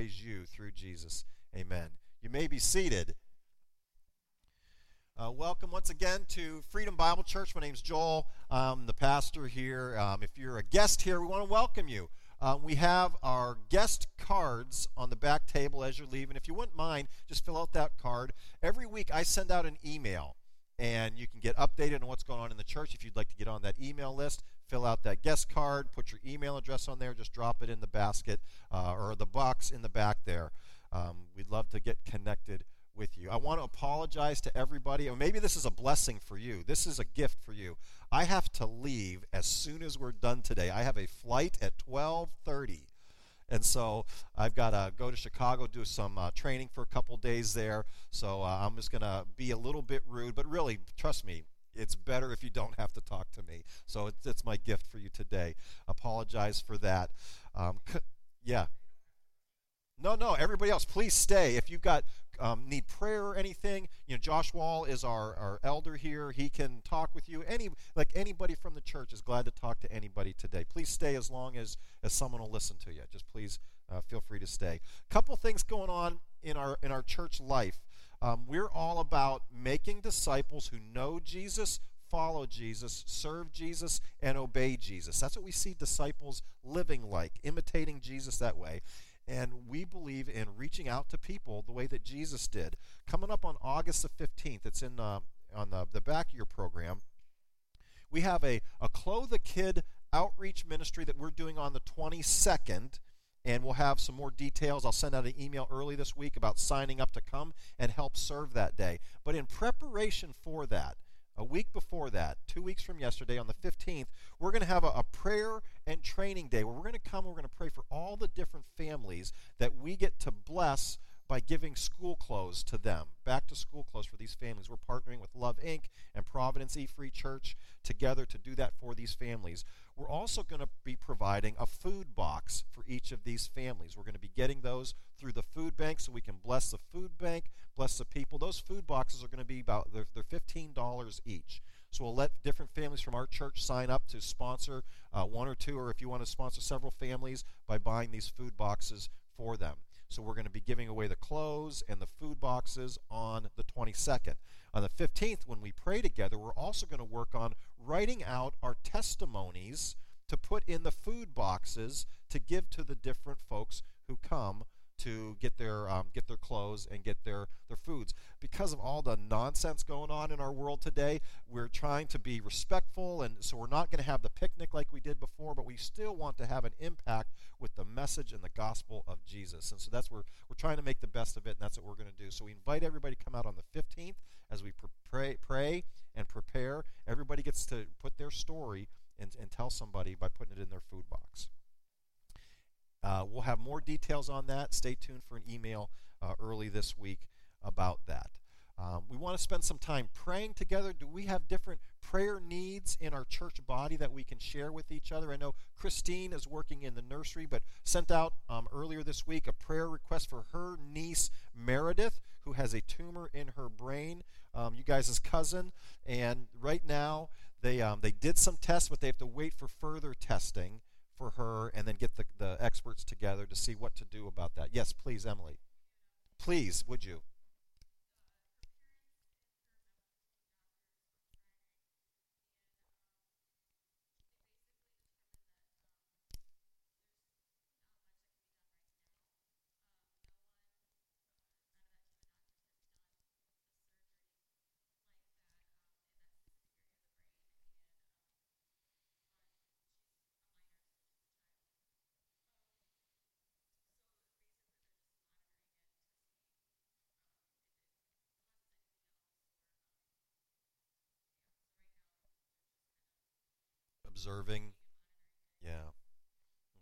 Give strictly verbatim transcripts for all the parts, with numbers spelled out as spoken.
praise you through Jesus. Amen. You may be seated. Uh, welcome once again to Freedom Bible Church. My name's Joel. I'm the pastor here. Um, if you're a guest here, we want to welcome you. Uh, we have our guest cards on the back table as you're leaving. If you wouldn't mind, just fill out that card. Every week I send out an email, and you can get updated on what's going on in the church. If you'd like to get on that email list, fill out that guest card, put your email address on there, just drop it in the basket uh, or the box in the back there. Um, we'd love to get connected with you. I want to apologize to everybody, or maybe this is a blessing for you. This is a gift for you. I have to leave as soon as we're done today. I have a flight at twelve thirty, and so I've got to go to Chicago, do some uh, training for a couple days there, so uh, I'm just going to be a little bit rude, but really, trust me, it's better if you don't have to talk to me, so it's, it's my gift for you today. Apologize for that. Um, c- yeah. No, no, everybody else, please stay. If you've got um, need prayer or anything, you know, Josh Wall is our, our elder here. He can talk with you. Any like anybody from the church is glad to talk to anybody today. Please stay as long as, as someone will listen to you. Just please uh, feel free to stay. Couple things going on in our in our church life. Um, we're all about making disciples who know Jesus, follow Jesus, serve Jesus, and obey Jesus. That's what we see disciples living like, imitating Jesus that way. And we believe in reaching out to people the way that Jesus did. Coming up on August the fifteenth, it's in uh, on the, the back of your program, we have a, a Clothe the Kid outreach ministry that we're doing on the twenty-second, and we'll have some more details. I'll send out an email early this week about signing up to come and help serve that day. But in preparation for that, a week before that, two weeks from yesterday, on the fifteenth, we're going to have a, a prayer and training day where we're going to come and we're going to pray for all the different families that we get to bless by giving school clothes to them, back to school clothes for these families. We're partnering with Love, Incorporated and Providence E-Free Church together to do that for these families. We're also going to be providing a food box for each of these families. We're going to be getting those through the food bank so we can bless the food bank, bless the people. Those food boxes are going to be about, they're, they're fifteen dollars each. So we'll let different families from our church sign up to sponsor uh, one or two, or if you want to sponsor several families, by buying these food boxes for them. So we're going to be giving away the clothes and the food boxes on the twenty-second. On the fifteenth, when we pray together, we're also going to work on writing out our testimonies to put in the food boxes to give to the different folks who come to get their um, get their clothes and get their, their foods. Because of all the nonsense going on in our world today, we're trying to be respectful, and so we're not going to have the picnic like we did before, but we still want to have an impact with the message and the gospel of Jesus. And so that's where we're trying to make the best of it, and that's what we're going to do. So we invite everybody to come out on the fifteenth as we pray, pray and prepare. Everybody gets to put their story and, and tell somebody by putting it in their food box. Uh, we'll have more details on that. Stay tuned for an email uh, early this week about that. Um, we want to spend some time praying together. Do we have different prayer needs in our church body that we can share with each other? I know Christine is working in the nursery, but sent out um, earlier this week a prayer request for her niece, Meredith, who has a tumor in her brain, um, you guys' cousin. And right now, they um, they did some tests, but they have to wait for further testing for her, and then get the, the experts together to see what to do about that. Yes, please, Emily. Please, would you? Observing. Yeah.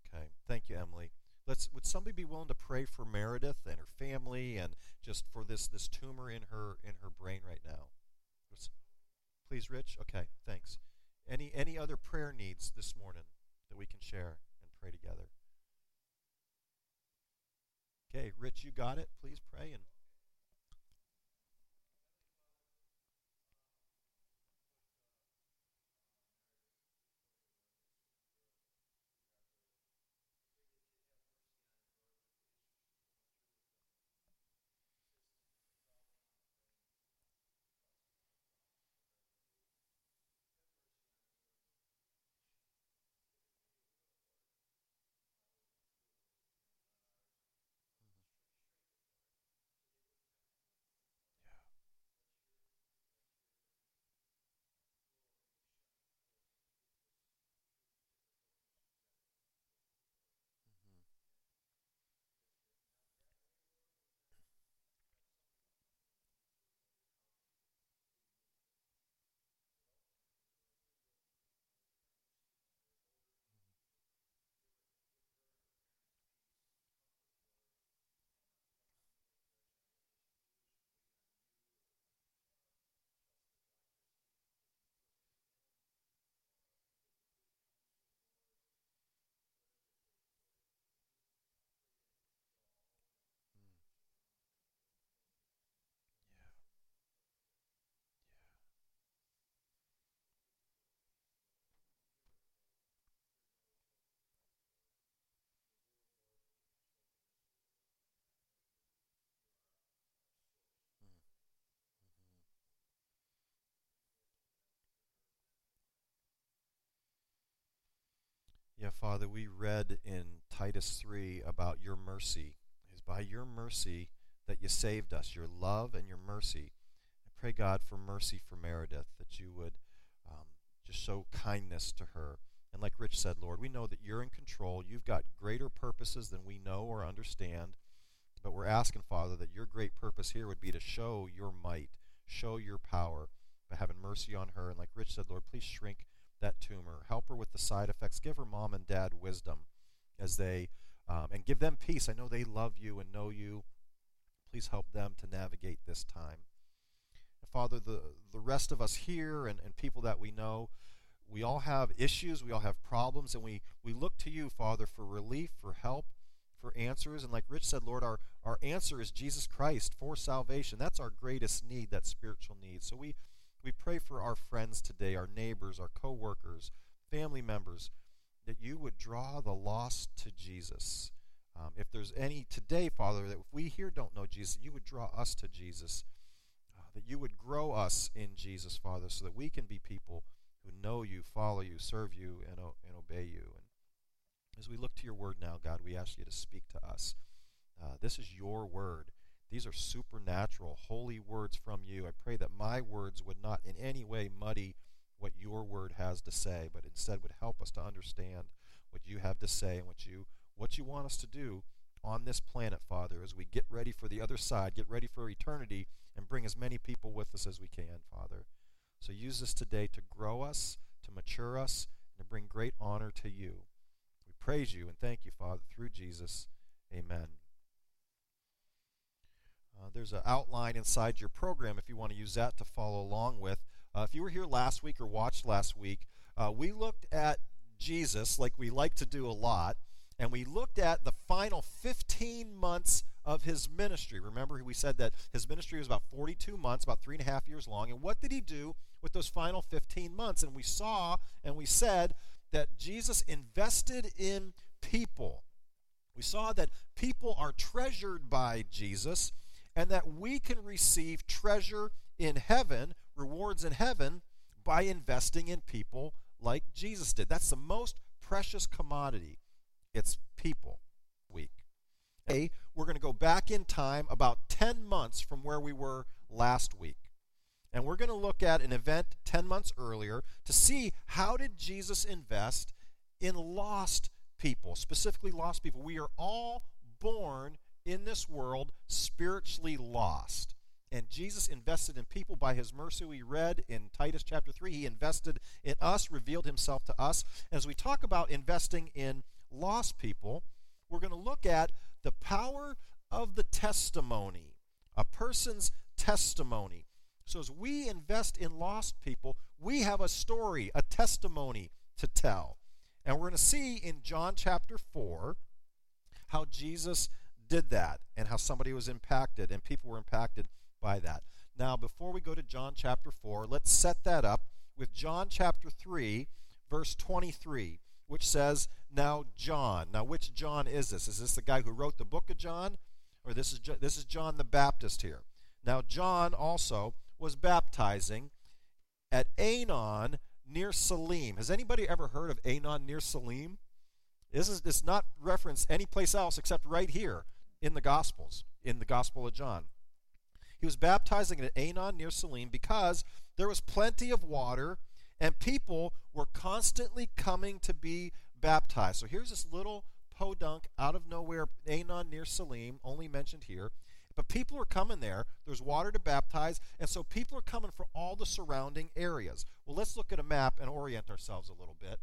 Okay. Thank you, Emily. Let's. Would somebody be willing to pray for Meredith and her family, and just for this this tumor in her in her brain right now? Please, Rich. Okay. Thanks. Any any other prayer needs this morning that we can share and pray together? Okay, Rich, you got it. Please pray and. Yeah, Father, we read in Titus three about your mercy. It's by your mercy that you saved us, your love and your mercy. I pray, God, for mercy for Meredith, that you would um, just show kindness to her. And like Rich said, Lord, we know that you're in control. You've got greater purposes than we know or understand. But we're asking, Father, that your great purpose here would be to show your might, show your power by having mercy on her. And like Rich said, Lord, please shrink that tumor. Help her with the side effects. Give her mom and dad wisdom as they, um, and give them peace. I know they love you and know you. Please help them to navigate this time. And Father, the, the rest of us here and, and people that we know, we all have issues, we all have problems, and we, we look to you, Father, for relief, for help, for answers. And like Rich said, Lord, our, our answer is Jesus Christ for salvation. That's our greatest need, that spiritual need. So we, we pray for our friends today, our neighbors, our co-workers, family members, that you would draw the lost to Jesus. Um, if there's any today, Father, that if we here don't know Jesus, you would draw us to Jesus, uh, that you would grow us in Jesus, Father, so that we can be people who know you, follow you, serve you, and, o- and obey you. And as we look to your word now, God, we ask you to speak to us. Uh, this is your word. These are supernatural, holy words from you. I pray that my words would not in any way muddy what your word has to say, but instead would help us to understand what you have to say and what you what you want us to do on this planet, Father, as we get ready for the other side, get ready for eternity, and bring as many people with us as we can, Father. So use this today to grow us, to mature us, and to bring great honor to you. We praise you and thank you, Father, through Jesus. Amen. Uh, there's an outline inside your program if you want to use that to follow along with. Uh, if you were here last week or watched last week, uh, we looked at Jesus like we like to do a lot, and we looked at the final fifteen months of his ministry. Remember, we said that his ministry was about forty-two months, about three and a half years long. And what did he do with those final fifteen months? And we saw and we said that Jesus invested in people. We saw that people are treasured by Jesus and that we can receive treasure in heaven, rewards in heaven, by investing in people like Jesus did. That's the most precious commodity. It's people week. Today, we're going to go back in time about ten months from where we were last week. And we're going to look at an event ten months earlier to see how did Jesus invest in lost people, specifically lost people. We are all born in this world spiritually lost. And Jesus invested in people by his mercy. We read in Titus chapter three, he invested in us, revealed himself to us. As we talk about investing in lost people, we're going to look at the power of the testimony, a person's testimony. So as we invest in lost people, we have a story, a testimony to tell. And we're going to see in John chapter four how Jesus did that and how somebody was impacted and people were impacted by that. Now, before we go to John chapter four, let's set that up with John chapter three, verse twenty-three. Which says, now John. Now, which John is this? Is this the guy who wrote the book of John? Or this is this is John the Baptist here. Now, John also was baptizing at Aenon near Salim. Has anybody ever heard of Aenon near Salim? This is it's not referenced anyplace else except right here in the Gospels, in the Gospel of John. He was baptizing at Aenon near Salim because there was plenty of water and people were constantly coming to be baptized. So here's this little podunk out of nowhere, Aenon near Salim, only mentioned here. But people are coming there. There's water to baptize. And so people are coming from all the surrounding areas. Well, let's look at a map and orient ourselves a little bit.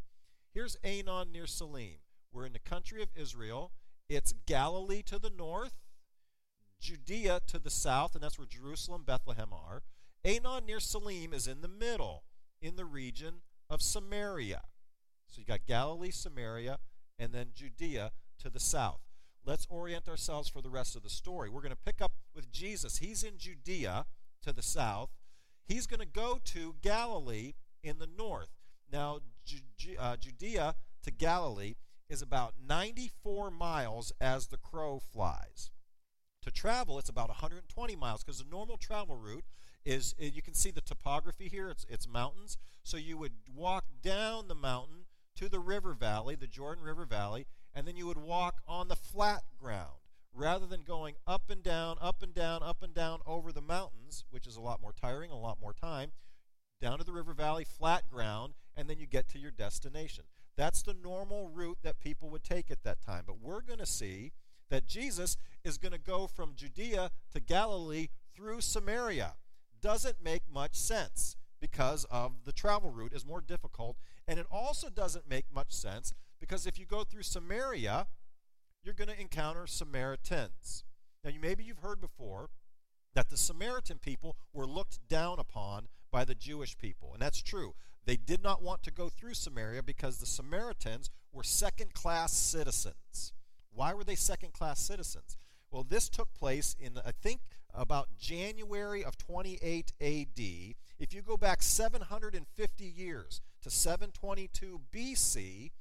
Here's Aenon near Salim. We're in the country of Israel. It's Galilee to the north, Judea to the south, and that's where Jerusalem, Bethlehem are. Aenon near Salim is in the middle, in the region of Samaria. So you got Galilee, Samaria, and then Judea to the south. Let's orient ourselves for the rest of the story. We're going to pick up with Jesus. He's in Judea to the south. He's going to go to Galilee in the north. Now, Judea to Galilee is about ninety-four miles as the crow flies. To travel, it's about one hundred twenty miles because the normal travel route is, you can see the topography here, it's, it's mountains. So you would walk down the mountain to the river valley, the Jordan River Valley, and then you would walk on the flat ground rather than going up and down, up and down, up and down over the mountains, which is a lot more tiring, a lot more time, down to the river valley, flat ground, and then you get to your destination. That's the normal route that people would take at that time. But we're going to see that Jesus is going to go from Judea to Galilee through Samaria. Doesn't make much sense because of the travel route is more difficult. And it also doesn't make much sense because if you go through Samaria, you're going to encounter Samaritans. Now, you, maybe you've heard before that the Samaritan people were looked down upon by the Jewish people. And that's true. They did not want to go through Samaria because the Samaritans were second-class citizens. Why were they second-class citizens? Well, this took place in, I think, about January of twenty-eight A D If you go back seven hundred fifty years to seven twenty-two B C,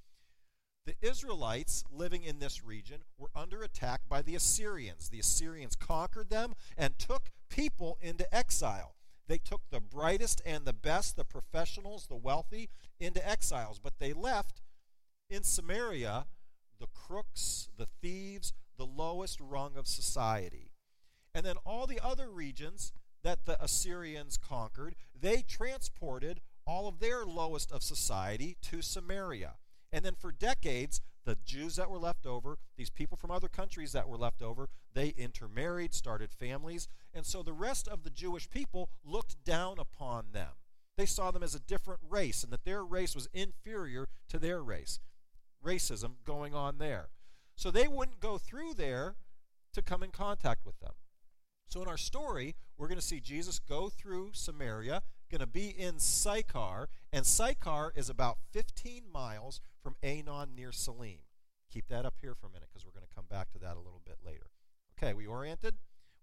the Israelites living in this region were under attack by the Assyrians. The Assyrians conquered them and took people into exile. They took the brightest and the best, the professionals, the wealthy, into exiles. But they left in Samaria the crooks, the thieves, the lowest rung of society. And then all the other regions that the Assyrians conquered, they transported all of their lowest of society to Samaria. And then for decades, the Jews that were left over, these people from other countries that were left over, they intermarried, started families. And so the rest of the Jewish people looked down upon them. They saw them as a different race and that their race was inferior to their race. Racism going on there. So they wouldn't go through there to come in contact with them. So in our story, we're going to see Jesus go through Samaria, going to be in Sychar, and Sychar is about fifteen miles from Aenon near Salim. Keep that up here for a minute because we're going to come back to that a little bit later. Okay, we oriented?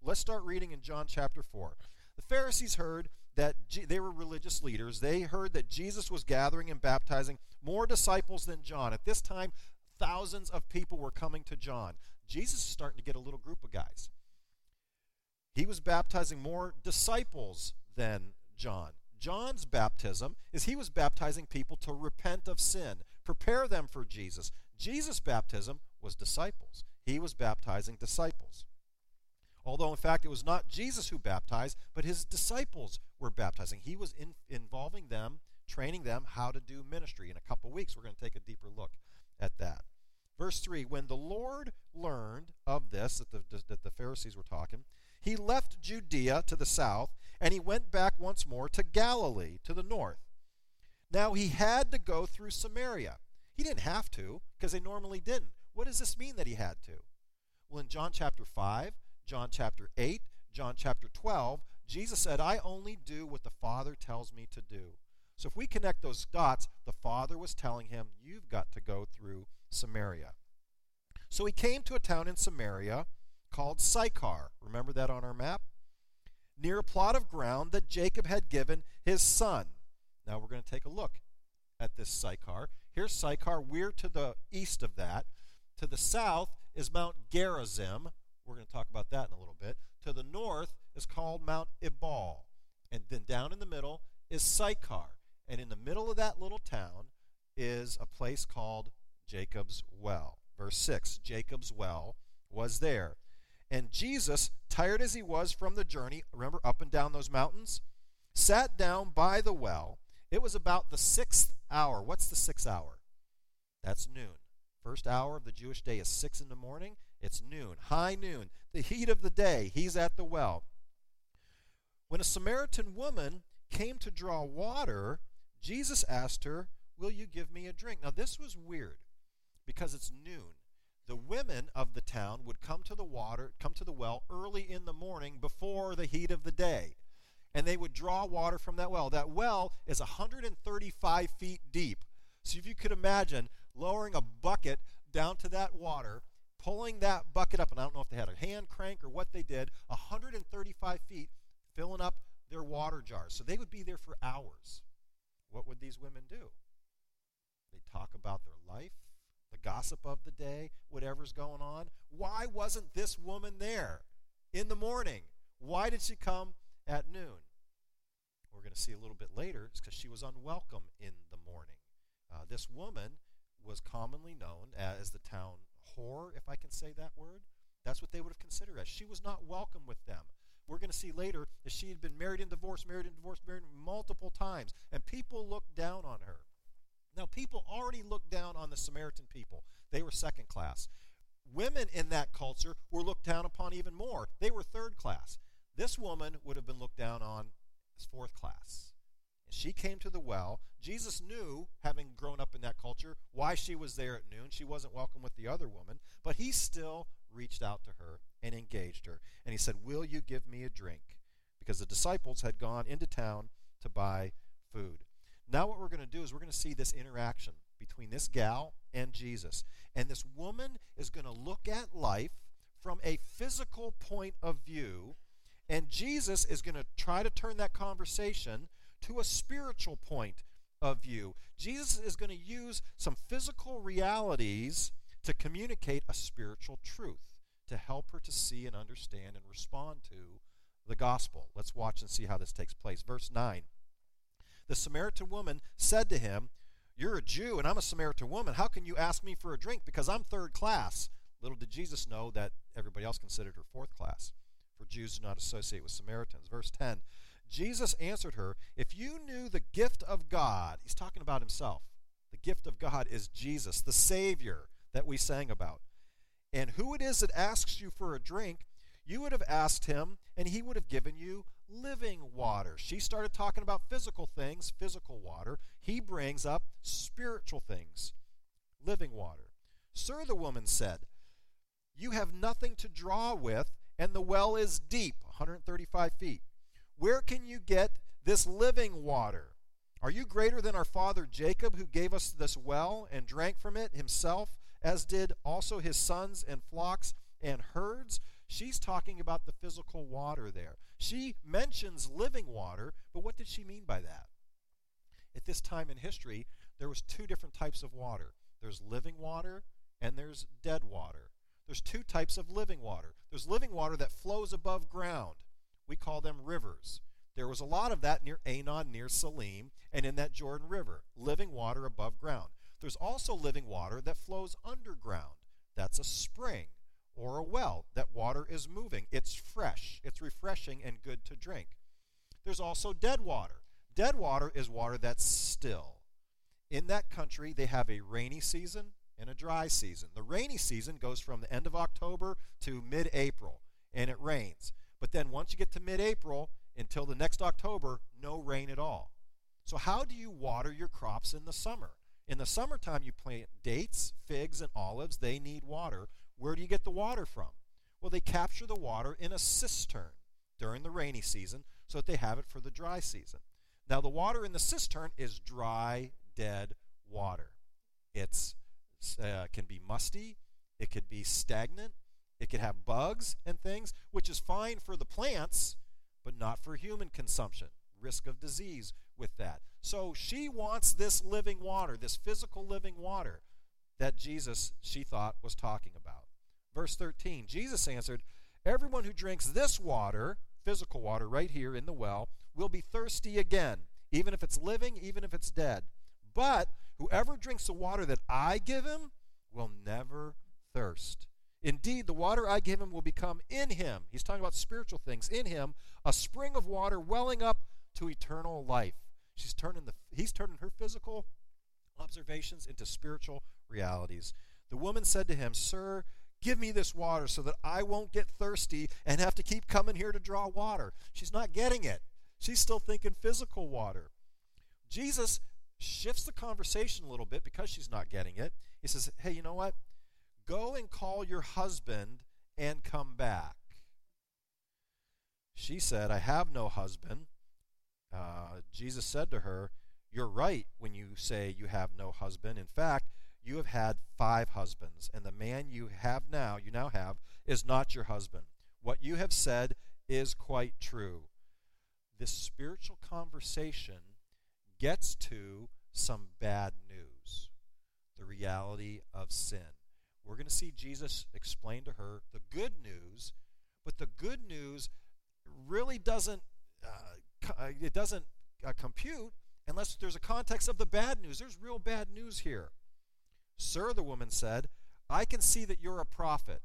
Let's start reading in John chapter four. The Pharisees heard that G- they were religious leaders. They heard that Jesus was gathering and baptizing more disciples than John. At this time, thousands of people were coming to John. Jesus is starting to get a little group of guys. He was baptizing more disciples than John. John's baptism is he was baptizing people to repent of sin, prepare them for Jesus. Jesus' baptism was disciples. He was baptizing disciples. Although, in fact, it was not Jesus who baptized, but his disciples were baptizing. He was in, involving them, training them how to do ministry. In a couple weeks, we're going to take a deeper look at that. Verse three, when the Lord learned of this, that the, that the Pharisees were talking, he left Judea to the south, and he went back once more to Galilee, to the north. Now he had to go through Samaria. He didn't have to, because they normally didn't. What does this mean that he had to? Well, in John chapter five, John chapter eight, John chapter twelve, Jesus said, I only do what the Father tells me to do. So if we connect those dots, the Father was telling him, you've got to go through Samaria. So he came to a town in Samaria called Sychar. Remember that on our map? Near a plot of ground that Jacob had given his son. Now we're going to take a look at this Sychar. Here's Sychar. We're to the east of that. To the south is Mount Gerizim. We're going to talk about that in a little bit. To the north is called Mount Ebal. And then down in the middle is Sychar. And in the middle of that little town is a place called Jacob's Well. Verse six, Jacob's Well was there. And Jesus, tired as he was from the journey, remember, up and down those mountains, sat down by the well. It was about the sixth hour. What's the sixth hour? That's noon. First hour of the Jewish day is six in the morning. It's noon, high noon, the heat of the day. He's at the well. When a Samaritan woman came to draw water, Jesus asked her, will you give me a drink? Now, this was weird because it's noon. The women of the town would come to the water, come to the well early in the morning before the heat of the day, and they would draw water from that well. That well is one hundred thirty-five feet deep. So if you could imagine lowering a bucket down to that water, pulling that bucket up, and I don't know if they had a hand crank or what they did, one hundred thirty-five feet, filling up their water jars. So they would be there for hours. What would these women do? They'd talk about their life, the gossip of the day, whatever's going on. Why wasn't this woman there in the morning? Why did she come at noon? We're going to see a little bit later. It's because she was unwelcome in the morning. Uh, this woman was commonly known as the town whore, if I can say that word. That's what they would have considered as. She was not welcome with them. We're going to see later that she had been married and divorced, married and divorced, married multiple times, and people looked down on her. Now, people already looked down on the Samaritan people. They were second class. Women in that culture were looked down upon even more. They were third class. This woman would have been looked down on as fourth class. And she came to the well. Jesus knew, having grown up in that culture, why she was there at noon. She wasn't welcome with the other woman, but he still reached out to her and engaged her. And he said, "Will you give me a drink?" Because the disciples had gone into town to buy food. Now what we're going to do is we're going to see this interaction between this gal and Jesus. And this woman is going to look at life from a physical point of view, and Jesus is going to try to turn that conversation to a spiritual point of view. Jesus is going to use some physical realities to communicate a spiritual truth to help her to see and understand and respond to the gospel. Let's watch and see how this takes place. Verse nine. The Samaritan woman said to him, "You're a Jew and I'm a Samaritan woman. How can you ask me for a drink? Because I'm third class." Little did Jesus know that everybody else considered her fourth class, for Jews do not associate with Samaritans. Verse ten, Jesus answered her, "If you knew the gift of God," he's talking about himself. The gift of God is Jesus, the Savior that we sang about. "And who it is that asks you for a drink, you would have asked him, and he would have given you living water." She started talking about physical things, physical water. He brings up spiritual things, living water. "Sir," the woman said, "you have nothing to draw with, and the well is deep, one hundred thirty-five feet. Where can you get this living water? Are you greater than our father Jacob, who gave us this well and drank from it himself, as did also his sons and flocks and herds?" She's talking about the physical water there. She mentions living water, but what did she mean by that? At this time in history, there was two different types of water. There's living water and there's dead water. There's two types of living water. There's living water that flows above ground. We call them rivers. There was a lot of that near Anon, near Salim, and in that Jordan River, living water above ground. There's also living water that flows underground. That's a spring or a well. That water is moving. It's fresh. It's refreshing and good to drink. There's also dead water. Dead water is water that's still. In that country, they have a rainy season and a dry season. The rainy season goes from the end of October to mid-April, and it rains. But then once you get to mid-April until the next October, no rain at all. So how do you water your crops in the summer? In the summertime, you plant dates, figs, and olives. They need water. Where do you get the water from? Well, they capture the water in a cistern during the rainy season so that they have it for the dry season. Now, the water in the cistern is dry, dead water. It's Uh, can be musty, it could be stagnant, it could have bugs and things, which is fine for the plants, but not for human consumption. Risk of disease with that. So she wants this living water, this physical living water that Jesus, she thought, was talking about. Verse thirteen, Jesus answered, "Everyone who drinks this water," physical water right here in the well, "will be thirsty again, even if it's living, even if it's dead. But whoever drinks the water that I give him will never thirst. Indeed, the water I give him will become in him," he's talking about spiritual things, "in him, a spring of water welling up to eternal life." She's turning the, he's turning her physical observations into spiritual realities. The woman said to him, "Sir, give me this water so that I won't get thirsty and have to keep coming here to draw water." She's not getting it. She's still thinking physical water. Jesus shifts the conversation a little bit because she's not getting it. He says, "Hey, you know what? Go and call your husband and come back." She said, "I have no husband." Uh, Jesus said to her, "You're right when you say you have no husband. In fact, you have had five husbands, and the man you have now, you now have, is not your husband. What you have said is quite true." This spiritual conversation gets to some bad news, the reality of sin. We're going to see Jesus explain to her the good news, but the good news really doesn't uh, it doesn't uh, compute unless there's a context of the bad news. There's real bad news here. Sir, the woman said, I can see that you're a prophet.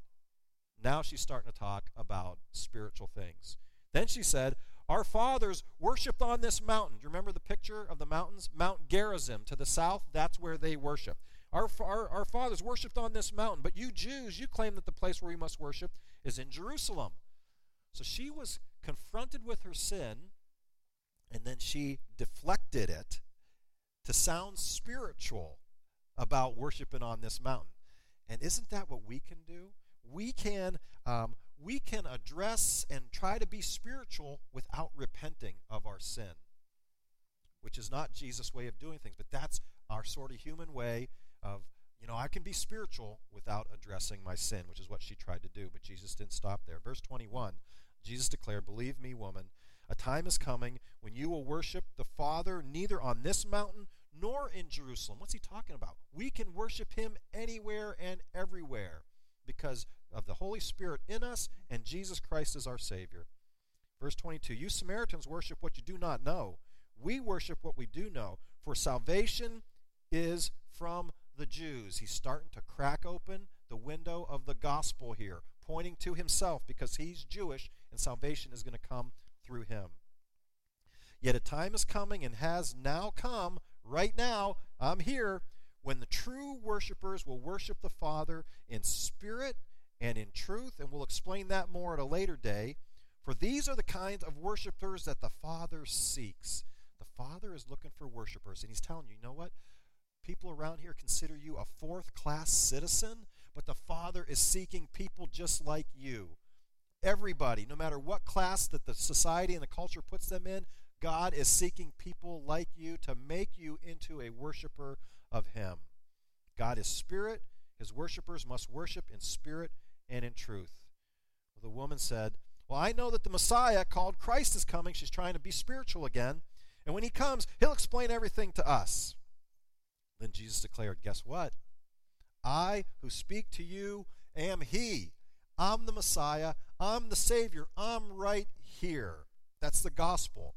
Now she's starting to talk about spiritual things. Then she said, our fathers worshiped on this mountain. Do you remember the picture of the mountains? Mount Gerizim to the south, that's where they worshiped. Our, our, our fathers worshiped on this mountain, but you Jews, you claim that the place where we must worship is in Jerusalem. So she was confronted with her sin, and then she deflected it to sound spiritual about worshiping on this mountain. And isn't that what we can do? We can um, we can address and try to be spiritual without repenting of our sin, which is not Jesus' way of doing things, but that's our sort of human way of, you know, I can be spiritual without addressing my sin, which is what she tried to do, but Jesus didn't stop there. Verse twenty-one, Jesus declared, believe me, woman, a time is coming when you will worship the Father neither on this mountain nor in Jerusalem. What's he talking about? We can worship him anywhere and everywhere because of the Holy Spirit in us and Jesus Christ is our Savior. Verse twenty-two, you Samaritans worship what you do not know. We worship what we do know, for salvation is from the Jews. He's starting to crack open the window of the gospel here, pointing to himself because he's Jewish and salvation is going to come through him. Yet a time is coming and has now come, right now, I'm here, when the true worshipers will worship the Father in spirit and in truth, and we'll explain that more at a later day, for these are the kinds of worshipers that the Father seeks. The Father is looking for worshipers, and he's telling you, you know what? People around here consider you a fourth-class citizen, but the Father is seeking people just like you. Everybody, no matter what class that the society and the culture puts them in, God is seeking people like you to make you into a worshiper of him. God is spirit. His worshipers must worship in spirit and in truth. The woman said, well, I know that the Messiah called Christ is coming. She's trying to be spiritual again. And when he comes, he'll explain everything to us. Then Jesus declared, guess what? I who speak to you am he. I'm the Messiah. I'm the Savior. I'm right here. That's the gospel.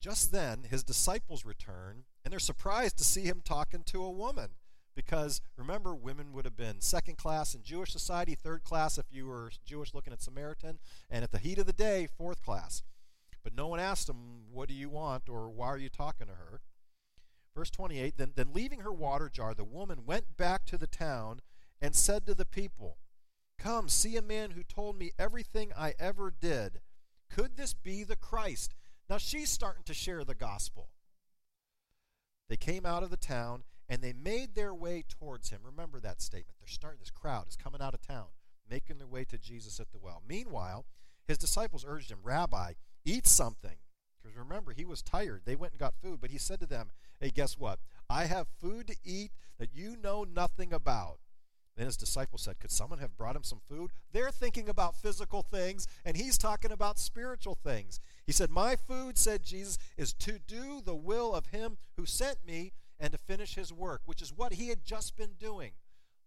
Just then, his disciples return, and they're surprised to see him talking to a woman because, remember, women would have been second class in Jewish society, third class if you were Jewish looking at Samaritan, and at the heat of the day, fourth class. But no one asked him, what do you want, or why are you talking to her? Verse twenty-eight, then, then leaving her water jar, the woman went back to the town and said to the people, come, see a man who told me everything I ever did. Could this be the Christ? Now she's starting to share the gospel. They came out of the town, and they made their way towards him. Remember that statement. They're starting, this crowd is coming out of town, making their way to Jesus at the well. Meanwhile, his disciples urged him, Rabbi, eat something. Because remember, he was tired. They went and got food, but he said to them, hey, guess what? I have food to eat that you know nothing about. Then his disciples said, could someone have brought him some food? They're thinking about physical things, and he's talking about spiritual things. He said, my food, said Jesus, is to do the will of him who sent me and to finish his work, which is what he had just been doing.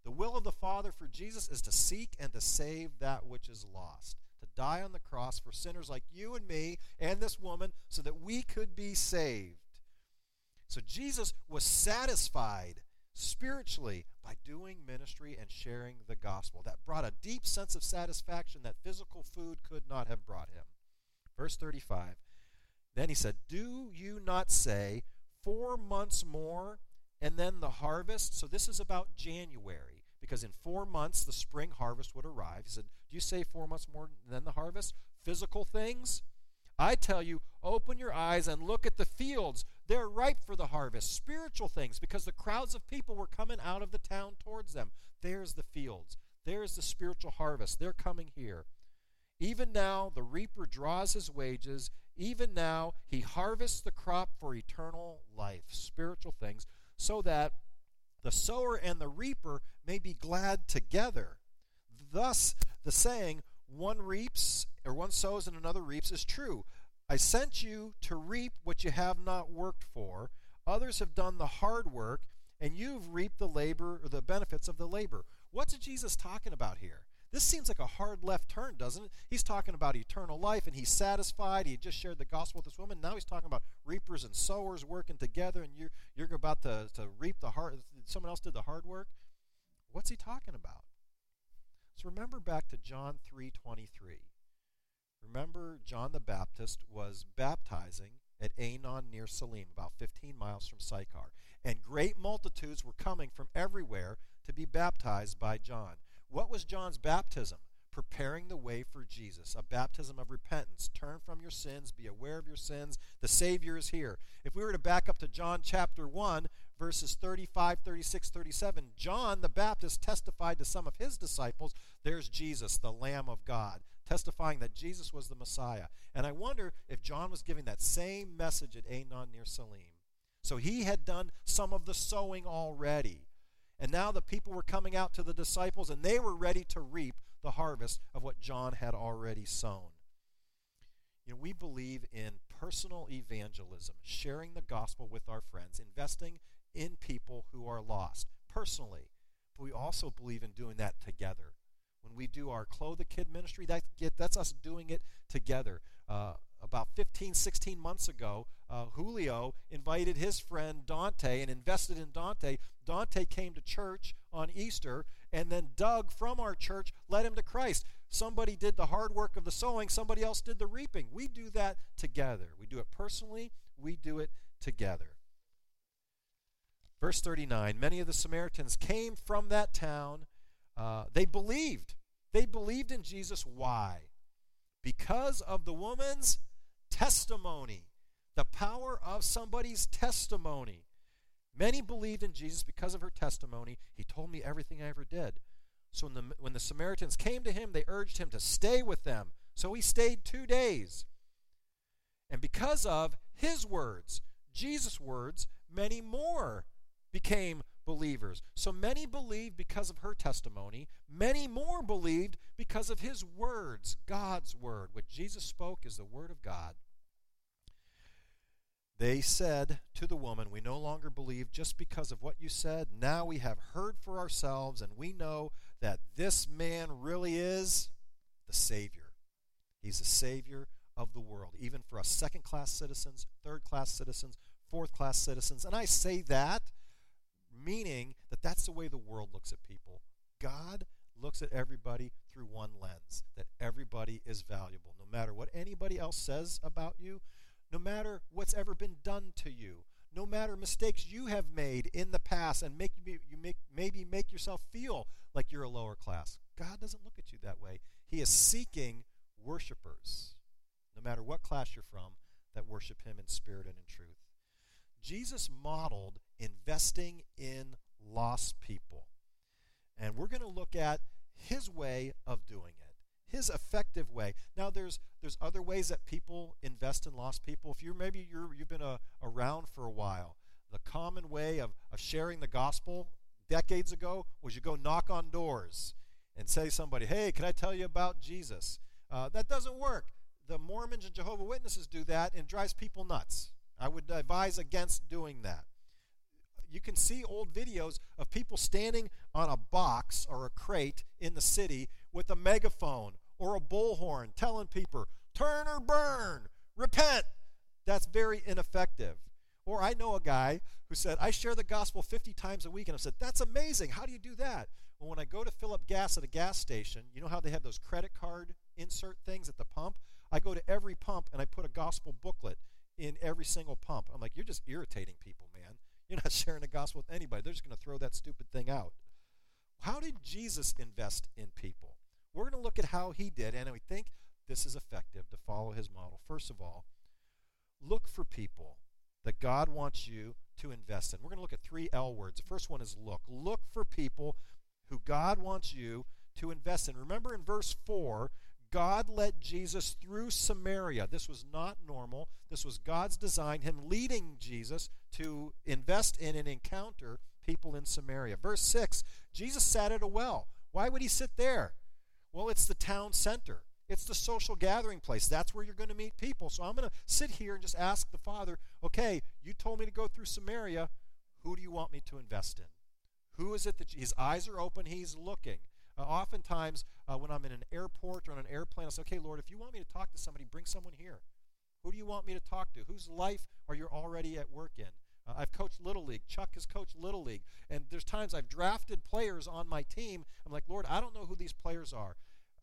The will of the Father for Jesus is to seek and to save that which is lost, to die on the cross for sinners like you and me and this woman so that we could be saved. So Jesus was satisfied spiritually by doing ministry and sharing the gospel. That brought a deep sense of satisfaction that physical food could not have brought him. Verse thirty-five, then he said, do you not say four months more and then the harvest? So this is about January, because in four months the spring harvest would arrive. He said, do you say four months more than the harvest? Physical things? I tell you, open your eyes and look at the fields. They're ripe for the harvest. Spiritual things, because the crowds of people were coming out of the town towards them. There's the fields. There's the spiritual harvest. They're coming here. Even now the reaper draws his wages. Even now he harvests the crop for eternal life, spiritual things, so that the sower and the reaper may be glad together. Thus the saying, one reaps, or one sows and another reaps, is true. I sent you to reap what you have not worked for. Others have done the hard work, and you've reaped the labor or the benefits of the labor. What's Jesus talking about here? This seems like a hard left turn, doesn't it? He's talking about eternal life, and he's satisfied. He just shared the gospel with this woman. Now he's talking about reapers and sowers working together, and you're, you're about to, to reap the hard. Someone else did the hard work. What's he talking about? So remember back to John three twenty-three. Remember John the Baptist was baptizing at Aenon near Salim, about fifteen miles from Sychar. And great multitudes were coming from everywhere to be baptized by John. What was John's baptism? Preparing the way for Jesus, a baptism of repentance. Turn from your sins, be aware of your sins. The Savior is here. If we were to back up to John chapter one, verses thirty-five, thirty-six, thirty-seven, John the Baptist testified to some of his disciples, there's Jesus, the Lamb of God, testifying that Jesus was the Messiah. And I wonder if John was giving that same message at Aenon near Salim. So he had done some of the sowing already. And now the people were coming out to the disciples, and they were ready to reap the harvest of what John had already sown. You know, we believe in personal evangelism, sharing the gospel with our friends, investing in people who are lost personally. But we also believe in doing that together. When we do our Clothe the Kid ministry, that get, that's us doing it together. Uh, about fifteen, sixteen months ago, uh, Julio invited his friend Dante and invested in Dante. Dante came to church on Easter, and then Doug from our church led him to Christ. Somebody did the hard work of the sowing. Somebody else did the reaping. We do that together. We do it personally. We do it together. Verse thirty-nine, many of the Samaritans came from that town. Uh, they believed. They believed in Jesus. Why? Because of the woman's testimony, the power of somebody's testimony. Many believed in Jesus because of her testimony. He told me everything I ever did. So when the, when the Samaritans came to him, they urged him to stay with them. So he stayed two days. And because of his words, Jesus' words, many more became believers. So many believed because of her testimony. Many more believed because of his words, God's word. What Jesus spoke is the word of God. They said to the woman, we no longer believe just because of what you said. Now we have heard for ourselves, and we know that this man really is the Savior. He's the Savior of the world, even for us second-class citizens, third-class citizens, fourth-class citizens. And I say that meaning that that's the way the world looks at people. God looks at everybody through one lens, that everybody is valuable. No matter what anybody else says about you, no matter what's ever been done to you, no matter mistakes you have made in the past and make you make maybe make yourself feel like you're a lower class, God doesn't look at you that way. He is seeking worshipers, no matter what class you're from, that worship him in spirit and in truth. Jesus modeled investing in lost people. And we're going to look at his way of doing it, his effective way. Now, there's there's other ways that people invest in lost people. If you're maybe you're, you've been a, around for a while, the common way of, of sharing the gospel decades ago was you go knock on doors and say to somebody, hey, can I tell you about Jesus? Uh, that doesn't work. The Mormons and Jehovah's Witnesses do that, and drives people nuts. I would advise against doing that. You can see old videos of people standing on a box or a crate in the city with a megaphone or a bullhorn telling people, turn or burn, repent. That's very ineffective. Or I know a guy who said, I share the gospel fifty times a week, and I said, that's amazing. How do you do that? Well, when I go to fill up gas at a gas station, you know how they have those credit card insert things at the pump? I go to every pump, and I put a gospel booklet in every single pump. I'm like, you're just irritating people, man. You're not sharing the gospel with anybody. They're just going to throw that stupid thing out. How did Jesus invest in people? We're going to look at how he did, and we think this is effective to follow his model. First of all, look for people that God wants you to invest in. We're going to look at three L words. The first one is look. Look for people who God wants you to invest in. Remember in verse four, God led Jesus through Samaria. This was not normal. This was God's design, him leading Jesus to invest in and encounter people in Samaria. Verse six, Jesus sat at a well. Why would he sit there? Well, it's the town center. It's the social gathering place. That's where you're going to meet people. So I'm going to sit here and just ask the Father, okay, you told me to go through Samaria. Who do you want me to invest in? Who is it that you, his eyes are open, he's looking. Uh, oftentimes, uh, when I'm in an airport or on an airplane, I'll say, okay, Lord, if you want me to talk to somebody, bring someone here. Who do you want me to talk to? Whose life are you already at work in? Uh, I've coached Little League. Chuck has coached Little League. And there's times I've drafted players on my team. I'm like, Lord, I don't know who these players are.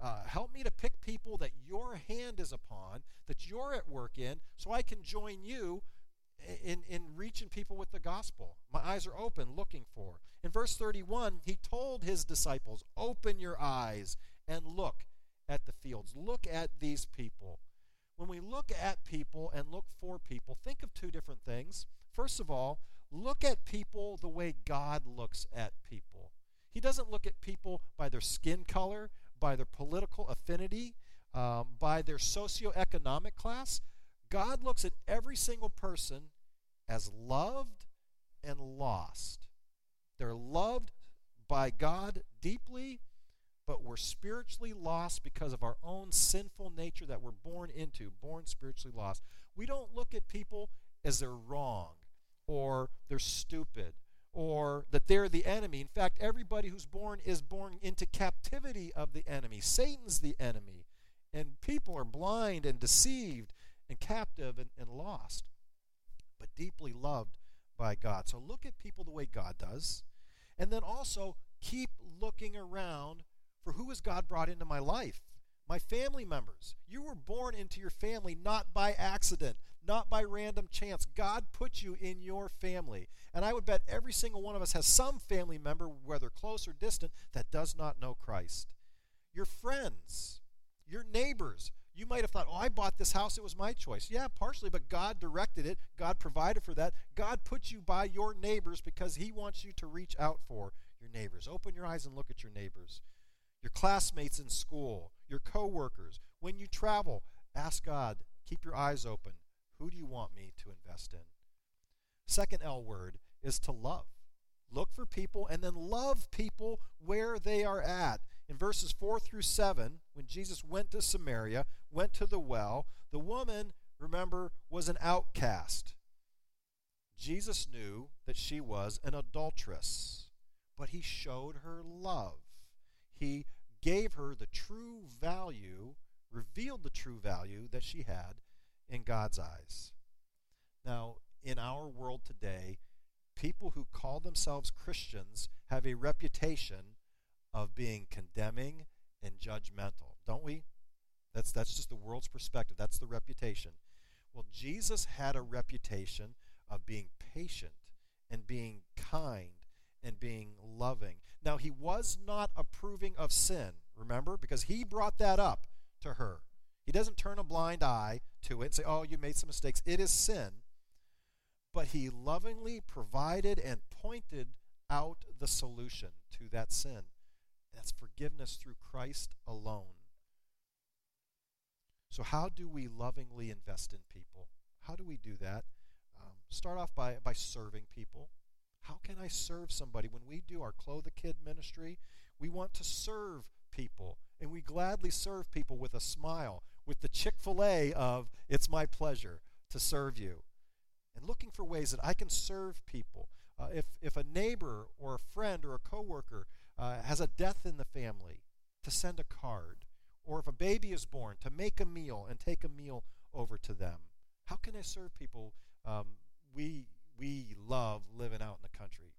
Uh, help me to pick people that your hand is upon, that you're at work in, so I can join you in, in reaching people with the gospel. My eyes are open, looking for. In verse thirty-one, he told his disciples, open your eyes and look at the fields. Look at these people. When we look at people and look for people, think of two different things. First of all, look at people the way God looks at people. He doesn't look at people by their skin color, by their political affinity, um, by their socioeconomic class. God looks at every single person as loved and lost. They're loved by God deeply, but we're spiritually lost because of our own sinful nature that we're born into, born spiritually lost. We don't look at people as they're wrong or they're stupid, or that they're the enemy. In fact, everybody who's born is born into captivity of the enemy. Satan's the enemy. And people are blind and deceived and captive and, and lost, but deeply loved by God. So look at people the way God does. And then also keep looking around for who has God brought into my life. My family members. You were born into your family not by accident, not by random chance. God put you in your family. And I would bet every single one of us has some family member, whether close or distant, that does not know Christ. Your friends, your neighbors. You might have thought, oh, I bought this house, it was my choice. Yeah, partially, but God directed it. God provided for that. God put you by your neighbors because he wants you to reach out for your neighbors. Open your eyes and look at your neighbors. Your classmates in school, your coworkers. When you travel, ask God, keep your eyes open. Who do you want me to invest in? Second L word is to love. Look for people and then love people where they are at. In verses four through seven, when Jesus went to Samaria, went to the well, the woman, remember, was an outcast. Jesus knew that she was an adulteress, but he showed her love. He gave her the true value, revealed the true value that she had in God's eyes. Now, in our world today, people who call themselves Christians have a reputation of being condemning and judgmental, don't we? That's, that's just the world's perspective. That's the reputation. Well, Jesus had a reputation of being patient and being kind and being loving. Now, he was not approving of sin, remember? Because he brought that up to her. He doesn't turn a blind eye to it and say, oh, you made some mistakes. It is sin. But he lovingly provided and pointed out the solution to that sin. That's forgiveness through Christ alone. So how do we lovingly invest in people? How do we do that? Um, start off by, by serving people. How can I serve somebody? When we do our Clothe the Kid ministry, we want to serve people, and we gladly serve people with a smile, with the Chick-fil-A of, it's my pleasure to serve you, and looking for ways that I can serve people. Uh, if, if a neighbor or a friend or a coworker uh, has a death in the family, to send a card, or if a baby is born, to make a meal and take a meal over to them. How can I serve people? Um, we... We love living out in the country.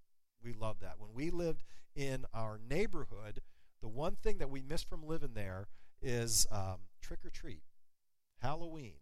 We love that. When we lived in our neighborhood, the one thing that we missed from living there is um, trick-or-treat, Halloween.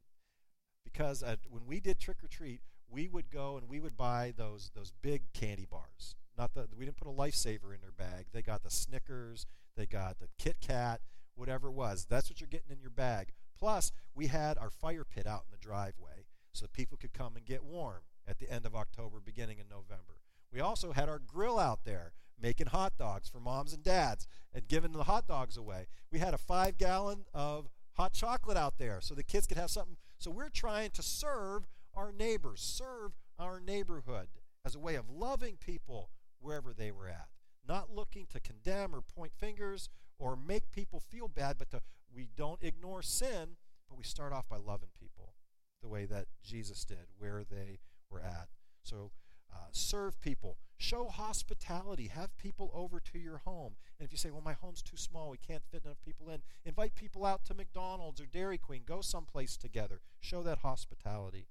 Because uh, when we did trick-or-treat, we would go and we would buy those those big candy bars. Not the, we didn't put a Lifesaver in their bag. They got the Snickers. They got the Kit Kat, whatever it was. That's what you're getting in your bag. Plus, we had our fire pit out in the driveway so that people could come and get warm at the end of October, beginning in November. We also had our grill out there making hot dogs for moms and dads and giving the hot dogs away. We had a five-gallon of hot chocolate out there so the kids could have something. So we're trying to serve our neighbors, serve our neighborhood as a way of loving people wherever they were at, not looking to condemn or point fingers or make people feel bad, but to, we don't ignore sin, but we start off by loving people the way that Jesus did, where they were at. So uh, serve people, show hospitality, have people over to your home. And if you say, well, my home's too small, we can't fit enough people in, invite people out to McDonald's or Dairy Queen, go someplace together, show that hospitality.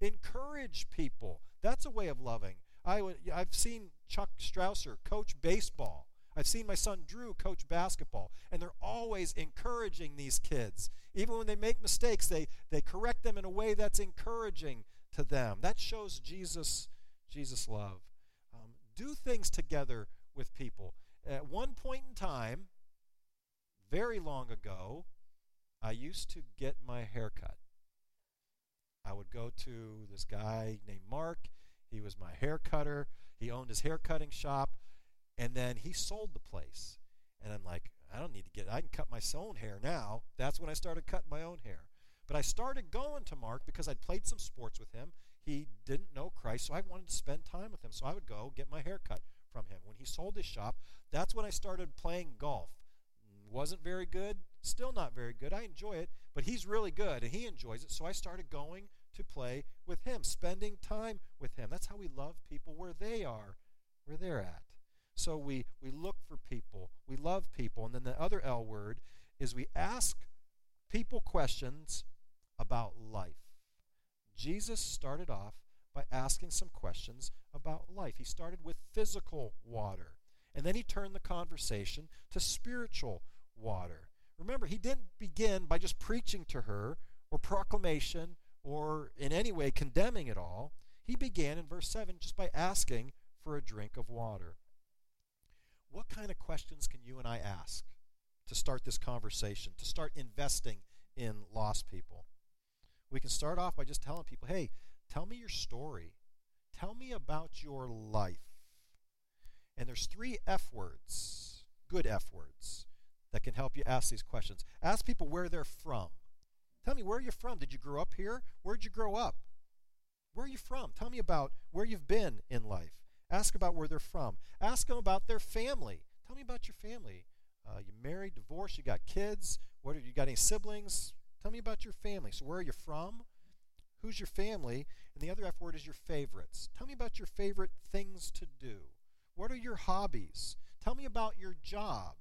Encourage people. That's a way of loving. I would, I've seen Chuck Strausser coach baseball. I've seen my son Drew coach basketball, and they're always encouraging these kids. Even when they make mistakes, they, they correct them in a way that's encouraging to them. That shows Jesus, Jesus' love. Um, do things together with people. At one point in time, very long ago, I used to get my hair cut. I would go to this guy named Mark. He was my hair cutter. He owned his hair cutting shop. And then he sold the place. And I'm like, I don't need to get, I can cut my own hair now. That's when I started cutting my own hair. But I started going to Mark because I'd played some sports with him. He didn't know Christ, so I wanted to spend time with him. So I would go get my hair cut from him. When he sold his shop, that's when I started playing golf. Wasn't very good, still not very good. I enjoy it, but he's really good, and he enjoys it. So I started going to play with him, spending time with him. That's how we love people where they are, where they're at. So we, we look for people, we love people, and then the other L word is we ask people questions about life. Jesus started off by asking some questions about life. He started with physical water, and then he turned the conversation to spiritual water. Remember, he didn't begin by just preaching to her or proclamation or in any way condemning it all. He began in verse seven just by asking for a drink of water. What kind of questions can you and I ask to start this conversation, to start investing in lost people? We can start off by just telling people, hey, tell me your story. Tell me about your life. And there's three F words, good F words, that can help you ask these questions. Ask people where they're from. Tell me, where are you from? Did you grow up here? Where'd you grow up? Where are you from? Tell me about where you've been in life. Ask about where they're from. Ask them about their family. Tell me about your family. Uh, you married, divorced, you got kids. What are, you got any siblings? Tell me about your family. So where are you from? Who's your family? And the other F word is your favorites. Tell me about your favorite things to do. What are your hobbies? Tell me about your job.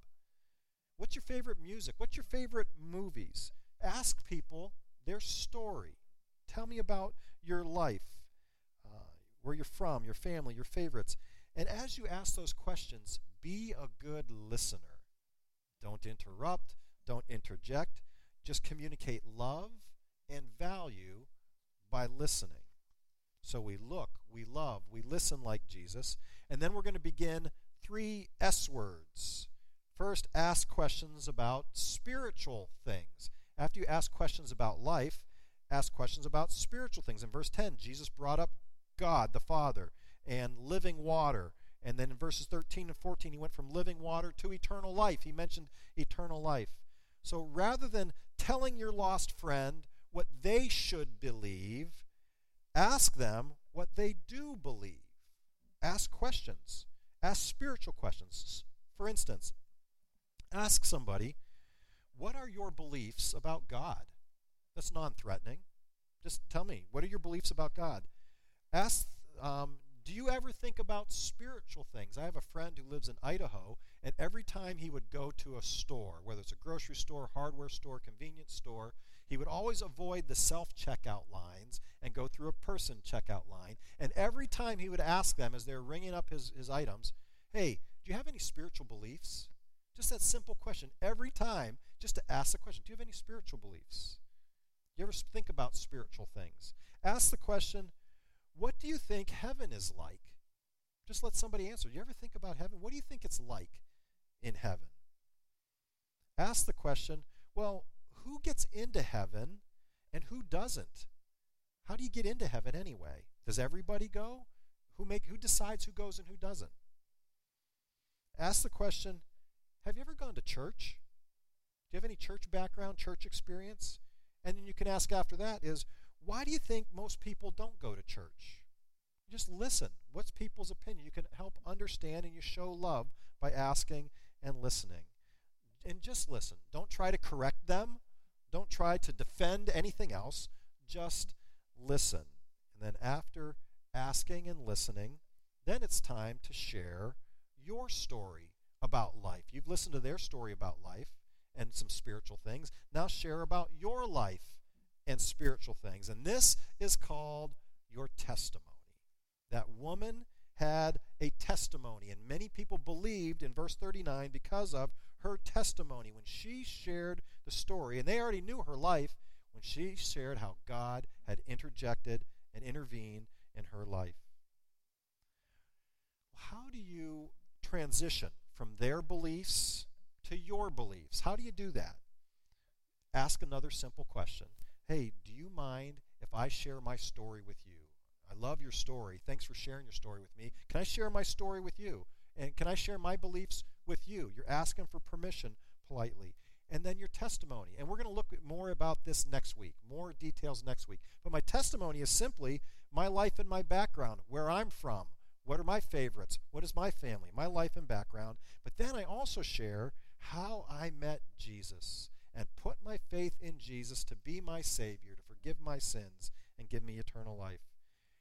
What's your favorite music? What's your favorite movies? Ask people their story. Tell me about your life. Where you're from, your family, your favorites. And as you ask those questions, be a good listener. Don't interrupt, don't interject. Just communicate love and value by listening. So we look, we love, we listen like Jesus. And then we're going to begin three S words. First, ask questions about spiritual things. After you ask questions about life, ask questions about spiritual things. In verse ten, Jesus brought up God the Father and living water, and then in verses thirteen and fourteen he went from living water to eternal life. He mentioned eternal life. So rather than telling your lost friend what they should believe, ask them what they do believe. Ask questions. Ask spiritual questions. For instance, ask somebody, what are your beliefs about God? That's non-threatening. Just tell me, what are your beliefs about God? Ask, um, do you ever think about spiritual things? I have a friend who lives in Idaho, and every time he would go to a store, whether it's a grocery store, hardware store, convenience store, he would always avoid the self-checkout lines and go through a person checkout line. And every time he would ask them as they're ringing up his, his items, hey, do you have any spiritual beliefs? Just that simple question. Every time, just to ask the question, do you have any spiritual beliefs? Do you ever think about spiritual things? Ask the question, what do you think heaven is like? Just let somebody answer. Do you ever think about heaven? What do you think it's like in heaven? Ask the question, well, who gets into heaven and who doesn't? How do you get into heaven anyway? Does everybody go? Who make, who decides who goes and who doesn't? Ask the question, have you ever gone to church? Do you have any church background, church experience? And then you can ask after that is, why do you think most people don't go to church? Just listen. What's people's opinion? You can help understand, and you show love by asking and listening. And just listen. Don't try to correct them. Don't try to defend anything else. Just listen. And then after asking and listening, then it's time to share your story about life. You've listened to their story about life and some spiritual things. Now share about your life and spiritual things. And this is called your testimony. That woman had a testimony, and many people believed in verse thirty-nine because of her testimony when she shared the story. And they already knew her life when she shared how God had interjected and intervened in her life. How do you transition from their beliefs to your beliefs? How do you do that? Ask another simple question. Hey, do you mind if I share my story with you? I love your story. Thanks for sharing your story with me. Can I share my story with you? And can I share my beliefs with you? You're asking for permission politely. And then your testimony. And we're going to look at more about this next week, more details next week. But my testimony is simply my life and my background, where I'm from, what are my favorites, what is my family, my life and background. But then I also share how I met Jesus and put my faith in Jesus to be my Savior, to forgive my sins, and give me eternal life.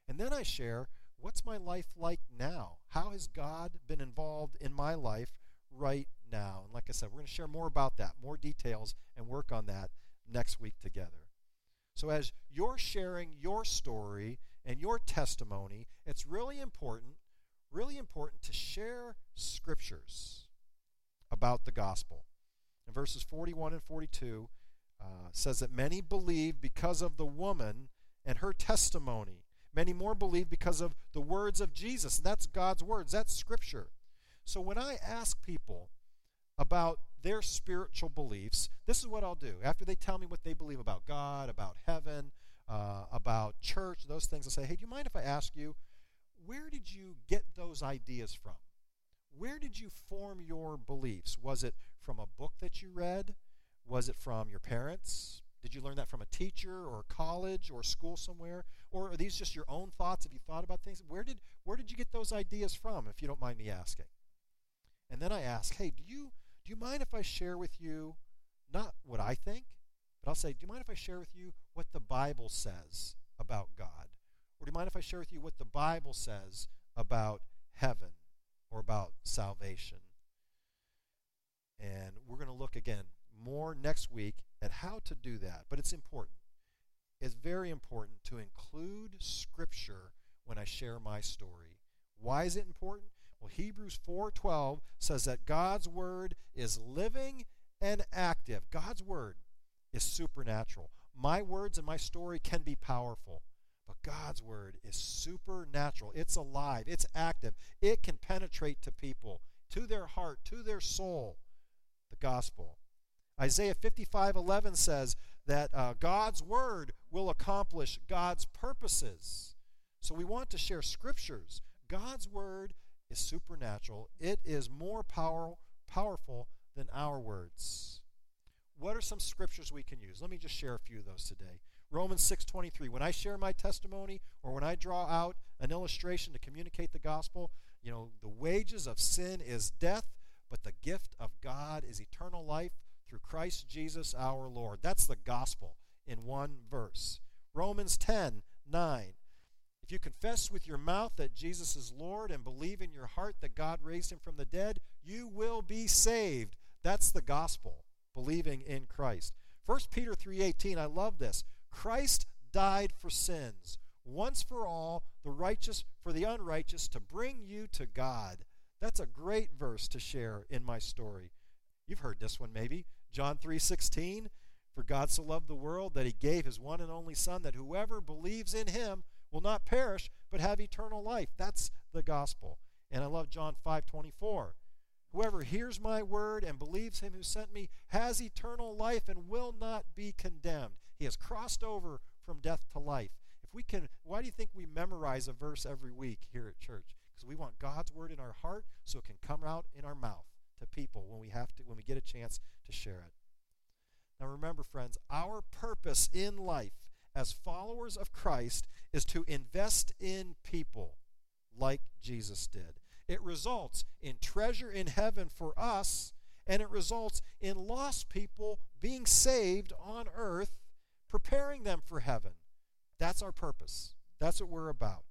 And then I share, what's my life like now? How has God been involved in my life right now? And like I said, we're going to share more about that, more details, and work on that next week together. So as you're sharing your story and your testimony, it's really important, really important to share scriptures about the gospel. In verses forty-one and forty-two, uh, says that many believed because of the woman and her testimony. Many more believe because of the words of Jesus. And that's God's words. That's Scripture. So when I ask people about their spiritual beliefs, this is what I'll do. After they tell me what they believe about God, about heaven, uh, about church, those things, I'll say, hey, do you mind if I ask you, where did you get those ideas from? Where did you form your beliefs? Was it from a book that you read? Was it from your parents? Did you learn that from a teacher or college or school somewhere? Or are these just your own thoughts? Have you thought about things? Where did where did you get those ideas from, if you don't mind me asking? And then I ask, hey, do you do you mind if I share with you not what I think, but I'll say, do you mind if I share with you what the Bible says about God? Or do you mind if I share with you what the Bible says about heaven or about salvation? And we're going to look again more next week at how to do that, but it's important. It's very important to include Scripture when I share my story. Why is it important? Well, Hebrews four twelve says that God's Word is living and active. God's Word is supernatural. My words and my story can be powerful, but God's Word is supernatural. It's alive. It's active. It can penetrate to people, to their heart, to their soul, the gospel. Isaiah fifty-five eleven says that uh, God's word will accomplish God's purposes. So we want to share scriptures. God's word is supernatural. It is more power, powerful than our words. What are some scriptures we can use? Let me just share a few of those today. Romans six twenty-three, when I share my testimony or when I draw out an illustration to communicate the gospel, you know, the wages of sin is death, but the gift of God is eternal life through Christ Jesus our Lord. That's the gospel in one verse. Romans ten nine. If you confess with your mouth that Jesus is Lord and believe in your heart that God raised him from the dead, you will be saved. That's the gospel, believing in Christ. First Peter three eighteen, I love this. Christ died for sins, once for all, the righteous for the unrighteous, to bring you to God. That's a great verse to share in my story. You've heard this one maybe. John three sixteen, for God so loved the world that he gave his one and only Son, that whoever believes in him will not perish but have eternal life. That's the gospel. And I love John five twenty-four. Whoever hears my word and believes him who sent me has eternal life and will not be condemned. He has crossed over from death to life. If we can, why do you think we memorize a verse every week here at church? Because we want God's word in our heart so it can come out in our mouth to people when we have to, when we get a chance to share it. Now remember, friends, our purpose in life as followers of Christ is to invest in people like Jesus did. It results in treasure in heaven for us, and it results in lost people being saved on earth, preparing them for heaven. That's our purpose. That's what we're about.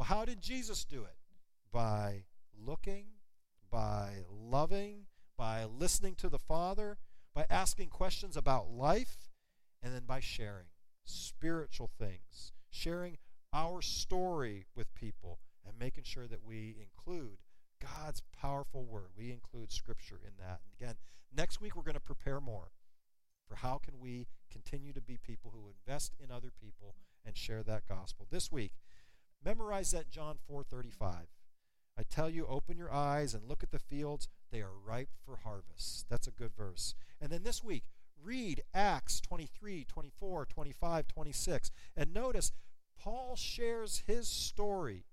Well, how did Jesus do it? By looking, by loving, by listening to the Father, by asking questions about life, and then by sharing spiritual things, sharing our story with people, and making sure that we include God's powerful word. We include Scripture in that. And again, next week we're going to prepare more for how can we continue to be people who invest in other people and share that gospel. This week, memorize that John four thirty-five. I tell you, open your eyes and look at the fields. They are ripe for harvest. That's a good verse. And then this week, read Acts twenty-three, twenty-four, twenty-five, twenty-six. And notice, Paul shares his story,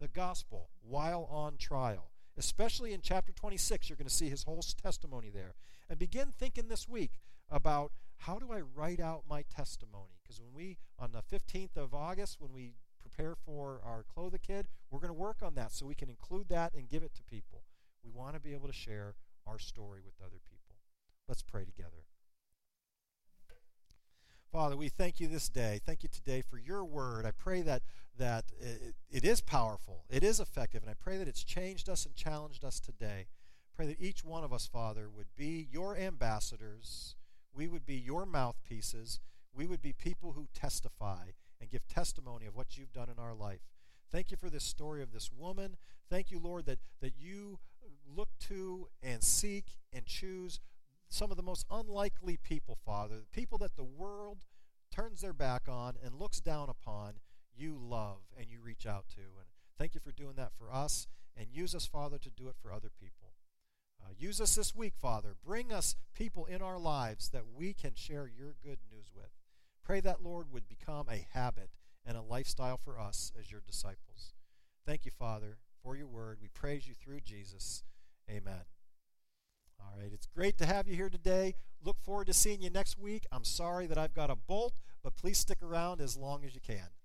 the gospel, while on trial. Especially in chapter twenty-six, you're going to see his whole testimony there. And begin thinking this week about, how do I write out my testimony? Because when we, on the fifteenth of August, when we prepare for our Clothe a Kid, we're going to work on that so we can include that and give it to people. We want to be able to share our story with other people. Let's pray together. Father, we thank you this day. Thank you today for your word. I pray that that it, it is powerful. It is effective. And I pray that it's changed us and challenged us today. Pray that each one of us, Father, would be your ambassadors. We would be your mouthpieces. We would be people who testify and give testimony of what you've done in our life. Thank you for this story of this woman. Thank you, Lord, that, that you look to and seek and choose some of the most unlikely people, Father, the people that the world turns their back on and looks down upon, you love and you reach out to. And thank you for doing that for us, and use us, Father, to do it for other people. Uh, use us this week, Father. Bring us people in our lives that we can share your good news with. Pray that, Lord, would become a habit and a lifestyle for us as your disciples. Thank you, Father, for your word. We praise you through Jesus. Amen. All right, it's great to have you here today. Look forward to seeing you next week. I'm sorry that I've got a bolt, but please stick around as long as you can.